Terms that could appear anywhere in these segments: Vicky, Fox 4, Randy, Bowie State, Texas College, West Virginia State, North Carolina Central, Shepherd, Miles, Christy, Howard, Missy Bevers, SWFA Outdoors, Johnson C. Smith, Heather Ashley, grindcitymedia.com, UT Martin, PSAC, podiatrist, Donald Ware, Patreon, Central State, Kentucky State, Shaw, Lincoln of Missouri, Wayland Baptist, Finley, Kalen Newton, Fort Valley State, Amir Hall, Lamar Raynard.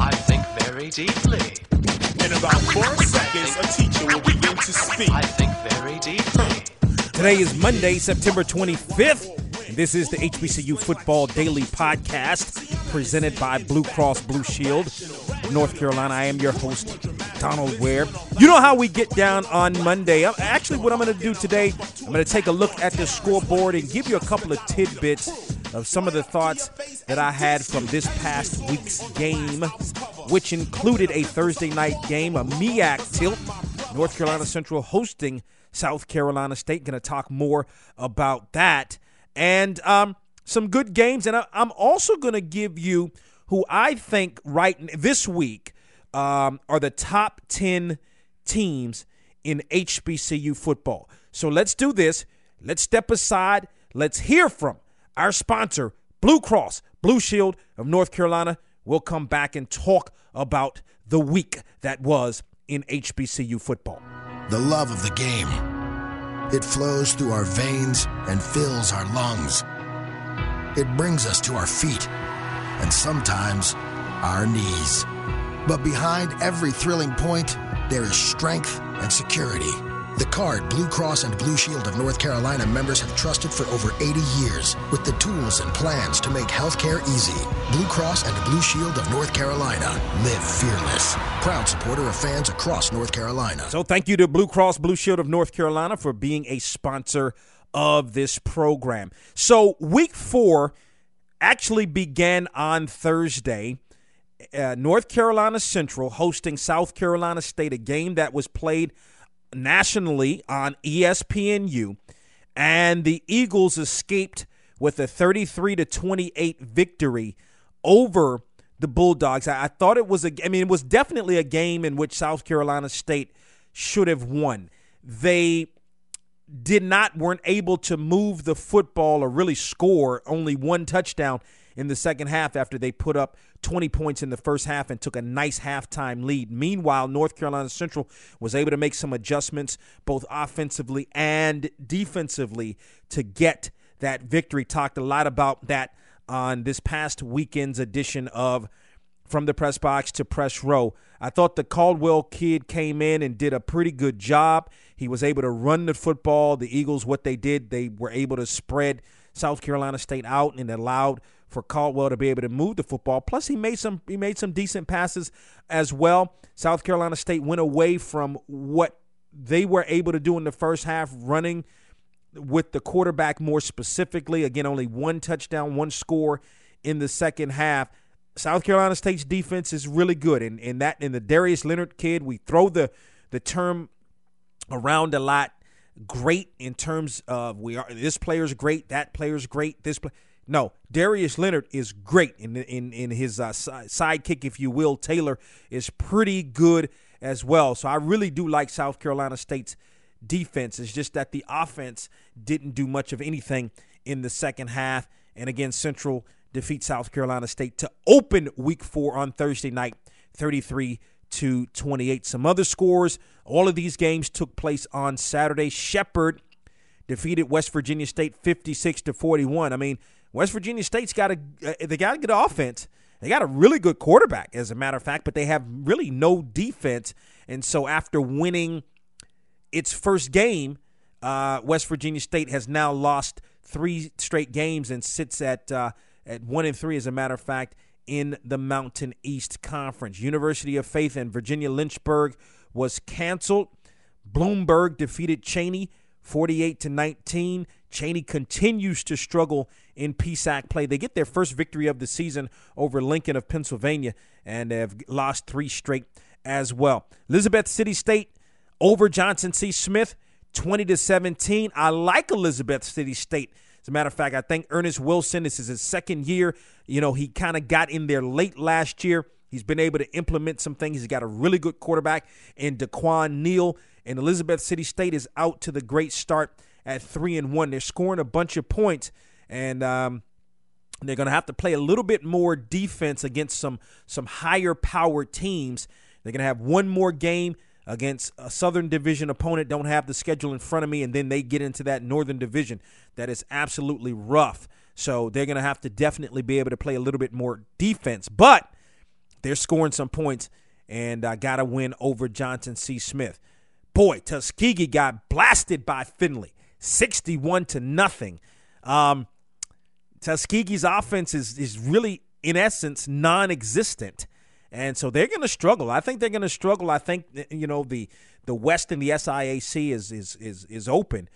I think very deeply. In about 4 seconds, a teacher will begin to speak. I think very deeply. Today is Monday, September 25th. And this is the HBCU Football Daily Podcast, presented by Blue Cross Blue Shield of North Carolina. I am your host, Donald Ware. You know how we get down on Monday. Actually, what I'm going to do today, I'm going to take a look at the scoreboard and give you a couple of tidbits of some of the thoughts that I had from this past week's game, which included a Thursday night game, a MEAC tilt, North Carolina Central hosting South Carolina State. Going to talk more about that. And some good games. And I'm also going to give you who I think this week are the top 10 teams in HBCU football. So let's do this. Let's step aside. Let's hear from our sponsor, Blue Cross Blue Shield of North Carolina. We'll come back and talk about the week that was in HBCU football. The love of the game. It flows through our veins and fills our lungs. It brings us to our feet and sometimes our knees. But behind every thrilling point, there is strength and security. The card Blue Cross and Blue Shield of North Carolina members have trusted for over 80 years with the tools and plans to make healthcare easy. Blue Cross and Blue Shield of North Carolina. Live fearless. Proud supporter of fans across North Carolina. So thank you to Blue Cross Blue Shield of North Carolina for being a sponsor of this program. So week 4 actually began on Thursday. North Carolina Central hosting South Carolina State, a game that was played nationally on ESPNU, and the Eagles escaped with a 33-28 victory over the Bulldogs. I thought it was it was definitely a game in which South Carolina State should have won. They weren't able to move the football or really score, only one touchdown in the second half after they put up 20 points in the first half and took a nice halftime lead. Meanwhile, North Carolina Central was able to make some adjustments both offensively and defensively to get that victory. Talked a lot about that on this past weekend's edition of From the Press Box to Press Row. I thought the Caldwell kid came in and did a pretty good job. He was able to run the football. The Eagles, what they did, they were able to spread South Carolina State out and allowed for Caldwell to be able to move the football. Plus, he made some decent passes as well. South Carolina State went away from what they were able to do in the first half, running with the quarterback more specifically. Again, only one touchdown, one score in the second half. South Carolina State's defense is really good. And the Darius Leonard kid, we throw the term around a lot. Great in terms of this player's great, that player's great, No, Darius Leonard is great in his sidekick, if you will. Taylor is pretty good as well. So I really do like South Carolina State's defense. It's just that the offense didn't do much of anything in the second half. And again, Central defeats South Carolina State to open week 4 on Thursday night, 33-28. Some other scores. All of these games took place on Saturday. Shepherd defeated West Virginia State 56-41. I mean, West Virginia State's got a good offense. They got a really good quarterback, as a matter of fact, but they have really no defense. And so after winning its first game, West Virginia State has now lost 3 straight games and sits at 1-3, as a matter of fact, in the Mountain East Conference. University of Faith and Virginia Lynchburg was canceled. Bloomberg defeated Cheyney 48-19. Cheyney continues to struggle in PSAC play. They get their first victory of the season over Lincoln of Pennsylvania, and have lost 3 straight as well. Elizabeth City State over Johnson C. Smith, 20-17. I like Elizabeth City State. As a matter of fact, I think Ernest Wilson, this is his second year. You know, he kind of got in there late last year. He's been able to implement some things. He's got a really good quarterback in Daquan Neal. And Elizabeth City State is out to the great start at 3-1. They're scoring a bunch of points, and they're going to have to play a little bit more defense against some higher-powered teams. They're going to have one more game against a Southern Division opponent. Don't have the schedule in front of me, and then they get into that Northern Division. That is absolutely rough. So they're going to have to definitely be able to play a little bit more defense. But they're scoring some points, and got a win over Johnson C. Smith. Boy, Tuskegee got blasted by Finley, 61-0. Tuskegee's offense is really, in essence, non-existent. And so they're going to struggle. I think they're going to struggle. I think, you know, the West and the SIAC is open.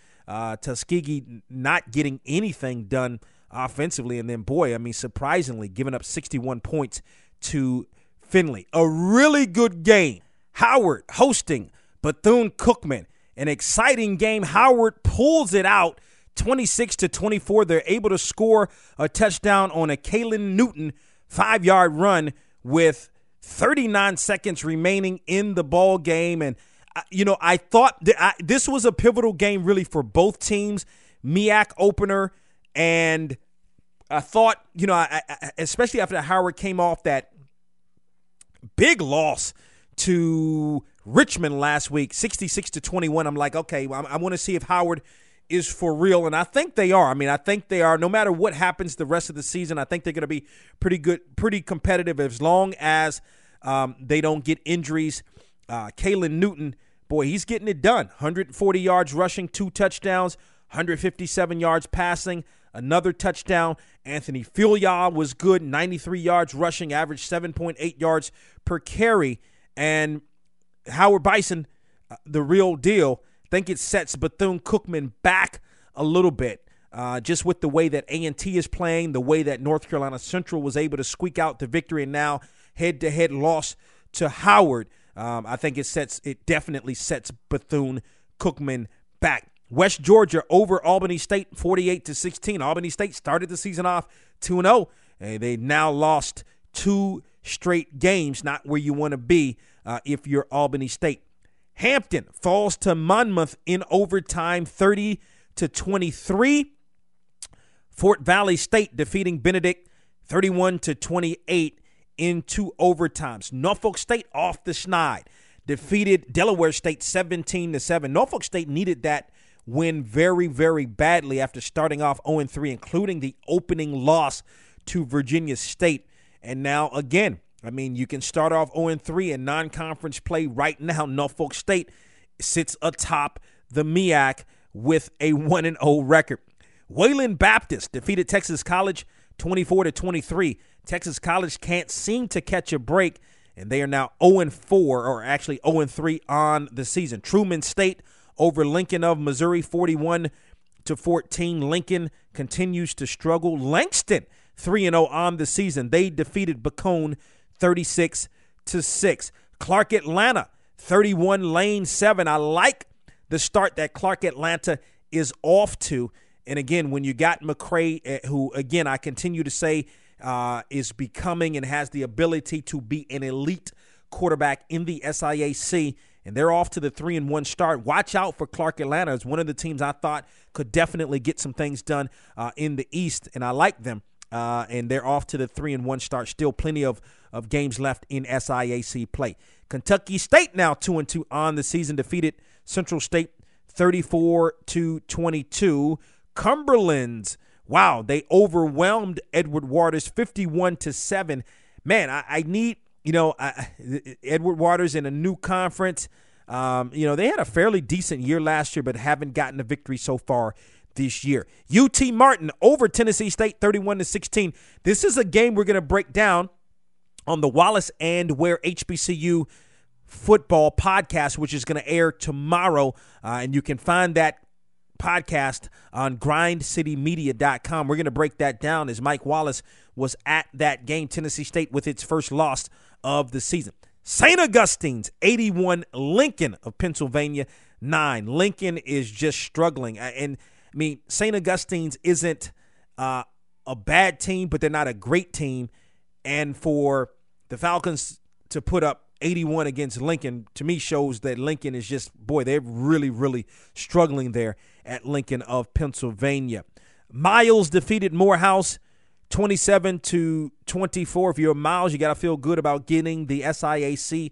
Tuskegee not getting anything done offensively. And then, boy, I mean, surprisingly, giving up 61 points to Finley. A really good game. Howard hosting Bethune-Cookman. An exciting game. Howard pulls it out 26-24. They're able to score a touchdown on a Kalen Newton 5-yard run with 39 seconds remaining in the ball game. And, you know, I thought this was a pivotal game really for both teams. MEAC opener, and I thought, you know, especially after Howard came off that big loss to Richmond last week, 66-21. I'm like, okay, well, I want to see if Howard is for real, and I think they are. I mean, I think they are. No matter what happens the rest of the season, I think they're going to be pretty good, pretty competitive as long as they don't get injuries. Kalen Newton, boy, he's getting it done. 140 yards rushing, 2 touchdowns, 157 yards passing, another touchdown. Anthony Filial was good, 93 yards rushing, averaged 7.8 yards per carry. And Howard Bison, the real deal. I think it sets Bethune-Cookman back a little bit, just with the way that A&T is playing, the way that North Carolina Central was able to squeak out the victory, and now head-to-head loss to Howard. I think it definitely sets Bethune-Cookman back. West Georgia over Albany State, 48-16. Albany State started the season off 2-0, and they now lost 2 straight games. Not where you want to be if you're Albany State. Hampton falls to Monmouth in overtime, 30-23. Fort Valley State defeating Benedict, 31-28 in 2 overtimes. Norfolk State off the schneid defeated Delaware State, 17-7. Norfolk State needed that win very, very badly after starting off 0-3, including the opening loss to Virginia State. And now again, I mean, you can start off 0-3 in non-conference play. Right now, Norfolk State sits atop the MEAC with a 1-0 record. Wayland Baptist defeated Texas College 24-23. Texas College can't seem to catch a break, and they are now 0-4, or actually 0-3 on the season. Truman State over Lincoln of Missouri, 41-14. Lincoln continues to struggle. Langston, 3-0 on the season. They defeated Bacone 36-6. Clark Atlanta, 31-7. I like the start that Clark Atlanta is off to. And again, when you got McCray, who, again, I continue to say is becoming and has the ability to be an elite quarterback in the SIAC, and they're off to the 3-1 start. Watch out for Clark Atlanta. It's one of the teams I thought could definitely get some things done in the East, and I like them. And they're off to the 3-1 start. Still plenty of games left in SIAC play. Kentucky State now 2-2 on the season. Defeated Central State 34-22. Cumberland's, wow, they overwhelmed Edward Waters 51-7. Man, I need, you know, Edward Waters in a new conference. You know, they had a fairly decent year last year, but haven't gotten a victory so far this year. UT Martin over Tennessee State, 31-16. This is a game we're going to break down on the Wallace and Where HBCU Football podcast, which is going to air tomorrow. And you can find that podcast on grindcitymedia.com. We're going to break that down as Mike Wallace was at that game. Tennessee State with its first loss of the season. St. Augustine's, 81. Lincoln of Pennsylvania, 9. Lincoln is just struggling. I mean, St. Augustine's isn't a bad team, but they're not a great team. And for the Falcons to put up 81 against Lincoln, to me, shows that Lincoln is just, boy, they're really, really struggling there at Lincoln of Pennsylvania. Miles defeated Morehouse 27-24. If you're Miles, you got to feel good about getting the SIAC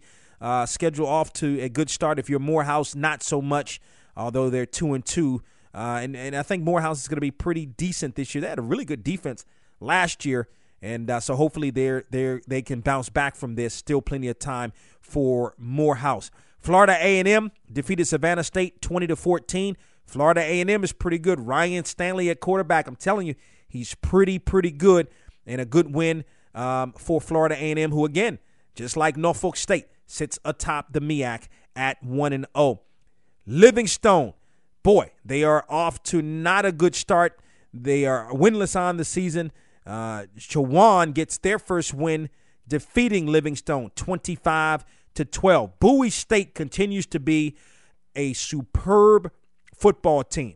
schedule off to a good start. If you're Morehouse, not so much, although they're 2-2. And I think Morehouse is going to be pretty decent this year. They had a really good defense last year, And so hopefully they can bounce back from this. Still plenty of time for Morehouse. Florida A&M defeated Savannah State 20-14. Florida A&M is pretty good. Ryan Stanley at quarterback. I'm telling you, he's pretty good. And a good win for Florida A&M, who, again, just like Norfolk State, sits atop the MEAC at 1-0. Livingstone, boy, they are off to not a good start. They are winless on the season. Chawan gets their first win, defeating Livingstone 25-12. Bowie State continues to be a superb football team.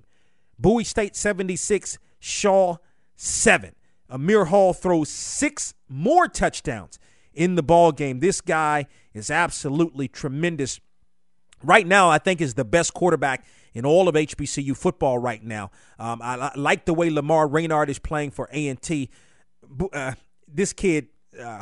Bowie State 76, Shaw 7. Amir Hall throws 6 more touchdowns in the ball game. This guy is absolutely tremendous. Right now, I think is the best quarterback in all of HBCU football right now. I like the way Lamar Raynard is playing for A&T. This kid,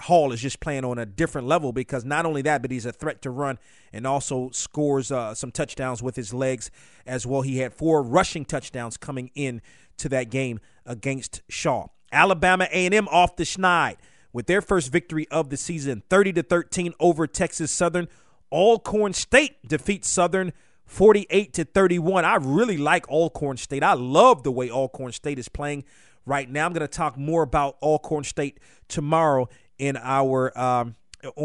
Hall, is just playing on a different level, because not only that, but he's a threat to run and also scores some touchdowns with his legs as well. He had 4 rushing touchdowns coming in to that game against Shaw. Alabama A&M off the schneid with their first victory of the season, 30-13 over Texas Southern. Alcorn State defeats Southern 48-31. I really like Alcorn State. I love the way Alcorn State is playing right now. I'm going to talk more about Alcorn State tomorrow in our on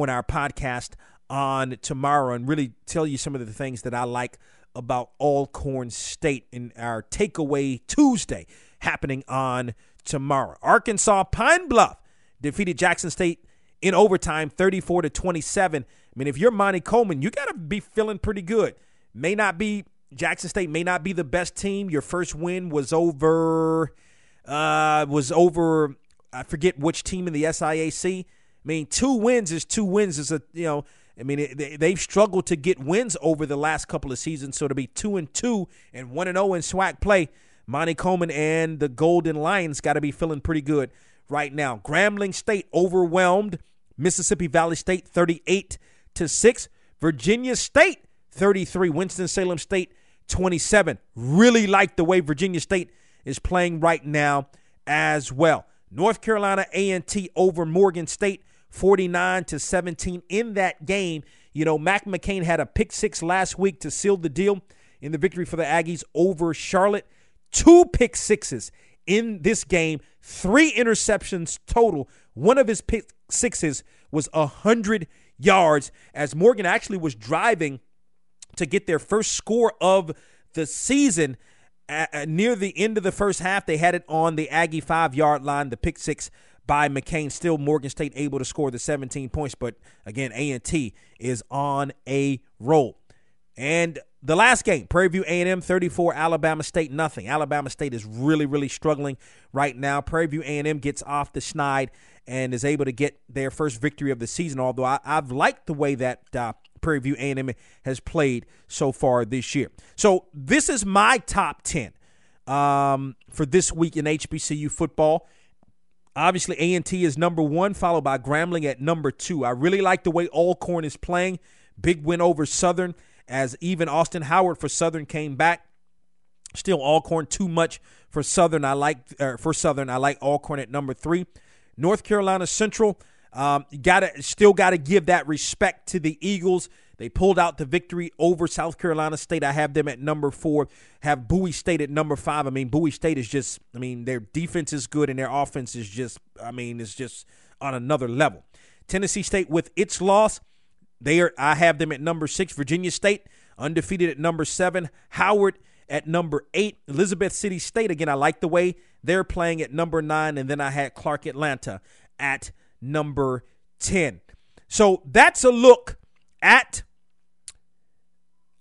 our podcast on tomorrow, and really tell you some of the things that I like about Alcorn State in our Takeaway Tuesday happening on tomorrow. Arkansas Pine Bluff defeated Jackson State in overtime 34-27. I mean, if you're Monty Coleman, you got to be feeling pretty good. Jackson State may not be the best team. Your first win was over, I forget which team in the SIAC. I mean, 2 wins is a, they've struggled to get wins over the last couple of seasons. So to be 2-2 and 1-0 in SWAC play, Monty Coleman and the Golden Lions got to be feeling pretty good right now. Grambling State overwhelmed Mississippi Valley State 38-6. Virginia State 33, Winston-Salem State 27. Really like the way Virginia State is playing right now as well. North Carolina A&T over Morgan State 49-17 in that game. You know, Mac McCain had a pick six last week to seal the deal in the victory for the Aggies over Charlotte. 2 pick sixes in this game, 3 interceptions total. One of his pick sixes was 100 yards as Morgan actually was driving to get their first score of the season. Near the end of the first half, they had it on the Aggie 5-yard line, the pick six by McCain. Still, Morgan State able to score the 17 points, but again, A&T is on a roll. And the last game, Prairie View A&M 34, Alabama State nothing. Alabama State is really struggling right now. Prairie View A&M gets off the schneid and is able to get their first victory of the season, although I've liked the way that Prairie View A&M has played so far this year. So this is my top 10 for this week in HBCU football. Obviously, A&T is number 1, followed by Grambling at number 2. I really like the way Alcorn is playing. Big win over Southern, as even Austin Howard for Southern came back. Still Alcorn too much for Southern. I like Alcorn at number 3. North Carolina Central, gotta give that respect to the Eagles. They pulled out the victory over South Carolina State. I have them at number 4. Have Bowie State at number 5. I mean, Bowie State is just, their defense is good and their offense is just, it's just on another level. Tennessee State with its loss, I have them at number 6. Virginia State undefeated at number 7. Howard at number 8. Elizabeth City State, again, I like the way they're playing, at number 9. And then I had Clark Atlanta at number 10. So that's a look at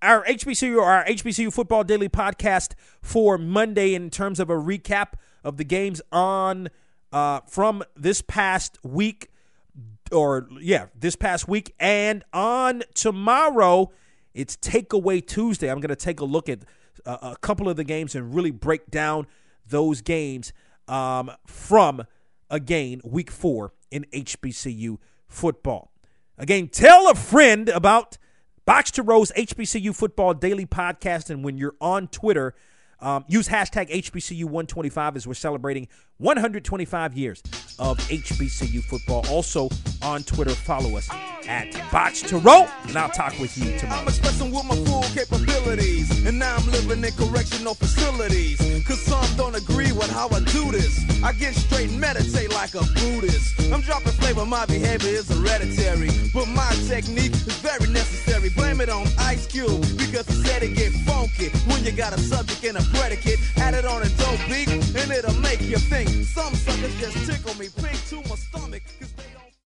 our HBCU Football Daily Podcast for Monday in terms of a recap of the games from this past week. This past week, and on tomorrow, it's Takeaway Tuesday. I'm going to take a look at a couple of the games and really break down those games from, again, Week 4 in HBCU football. Again, tell a friend about Box to Rose HBCU Football Daily Podcast, and when you're on Twitter, Use hashtag HBCU125 as we're celebrating 125 years of HBCU football. Also on Twitter, follow us at Botched to Roll, and I'll talk with you tomorrow. I'm expressing with my full capabilities, and now I'm living in correctional facilities. Cause some don't agree with how I do this. I get straight and meditate like a Buddhist. I'm dropping flavor, my behavior is hereditary, but my technique is very necessary. Blame it on Ice Cube, because he said it get funky when you got a subject and a predicate. Add it on a dope beat, and it'll make you think. Some suckers just tickle me pink to my stomach.